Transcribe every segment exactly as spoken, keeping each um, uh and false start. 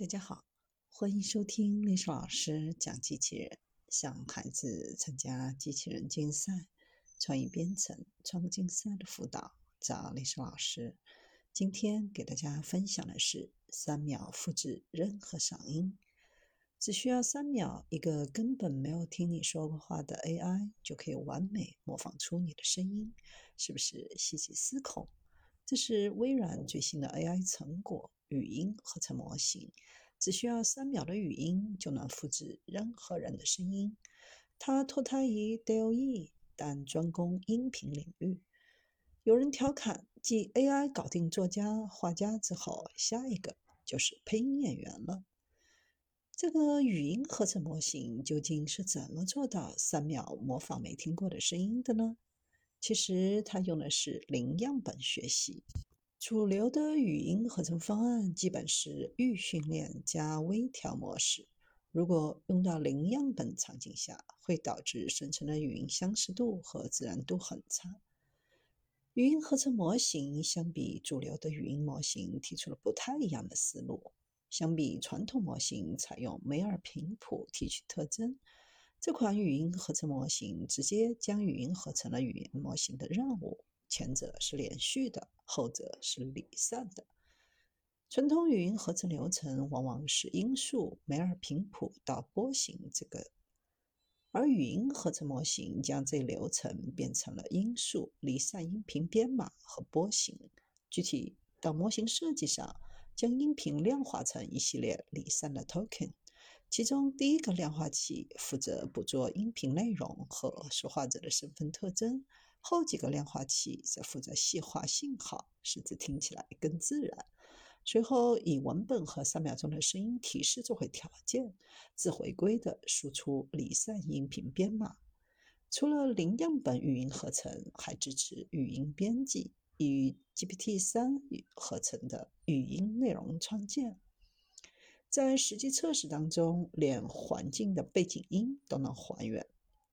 大家好，欢迎收听历史老师讲机器人，向孩子参加机器人竞赛、创意编程、创客竞赛的辅导，找历史老师。今天给大家分享的是三秒复制任何嗓音，只需要三秒，一个根本没有听你说过话的 A I 就可以完美模仿出你的声音，是不是细细思恐？这是微软最新的 A I 成果语音合成模型，只需要三秒的语音就能复制任何人的声音。它脱胎于 Doe， 但专攻音频领域。有人调侃，继 A I 搞定作家、画家之后，下一个就是配音演员了。这个语音合成模型究竟是怎么做到三秒模仿没听过的声音的呢？其实它用的是零样本学习。主流的语音合成方案基本是预训练加微调模式，如果用到零样本场景下，会导致生成的语音相似度和自然度很差。语音合成模型相比主流的语音模型提出了不太一样的思路。相比传统模型采用梅尔频谱提取特征，这款语音合成模型直接将语音合成了语言模型的任务，前者是连续的，后者是离散的。传统语音合成流程往往是音素、梅尔频谱到波形这个，而语音合成模型将这流程变成了音素、离散音频编码和波形。具体到模型设计上，将音频量化成一系列离散的 token， 其中第一个量化器负责捕捉音频内容和说话者的身份特征，后几个量化器则负责细化信号，使之听起来更自然。随后以文本和三秒钟的声音提示作为条件，自回归的输出离散音频编码。除了零样本语音合成，还支持语音编辑与 G P T 三 合成的语音内容创建。在实际测试当中，连环境的背景音都能还原。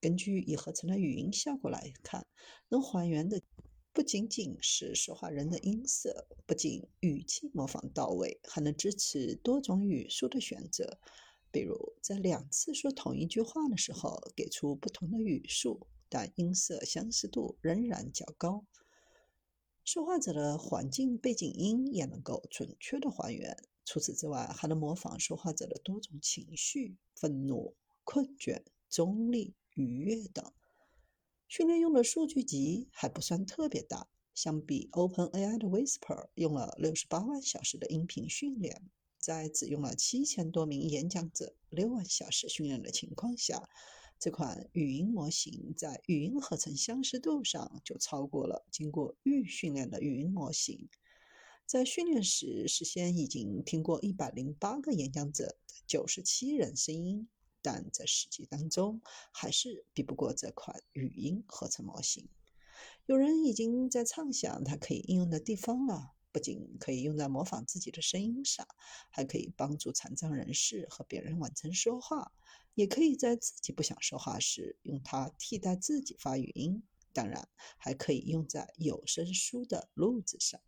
根据已合成的语音效果来看，能还原的不仅仅是说话人的音色，不仅语气模仿到位，还能支持多种语速的选择，比如在两次说同一句话的时候给出不同的语速，但音色相似度仍然较高。说话者的环境背景音也能够准确的还原，除此之外还能模仿说话者的多种情绪，愤怒、困倦、中立、愉悦等。训练用的数据集还不算特别大，相比 OpenAI 的 Whisper 用了六十八万小时的音频训练，在只用了七千多名演讲者六万小时训练的情况下，这款语音模型在语音合成相似度上就超过了经过预训练的语音模型。在训练时，事先已经听过一百零八个演讲者的九十七人声音，但在实际当中还是比不过这款语音合成模型。有人已经在畅想它可以应用的地方了，不仅可以用在模仿自己的声音上，还可以帮助残障人士和别人完成说话，也可以在自己不想说话时用它替代自己发语音，当然还可以用在有声书的录制上。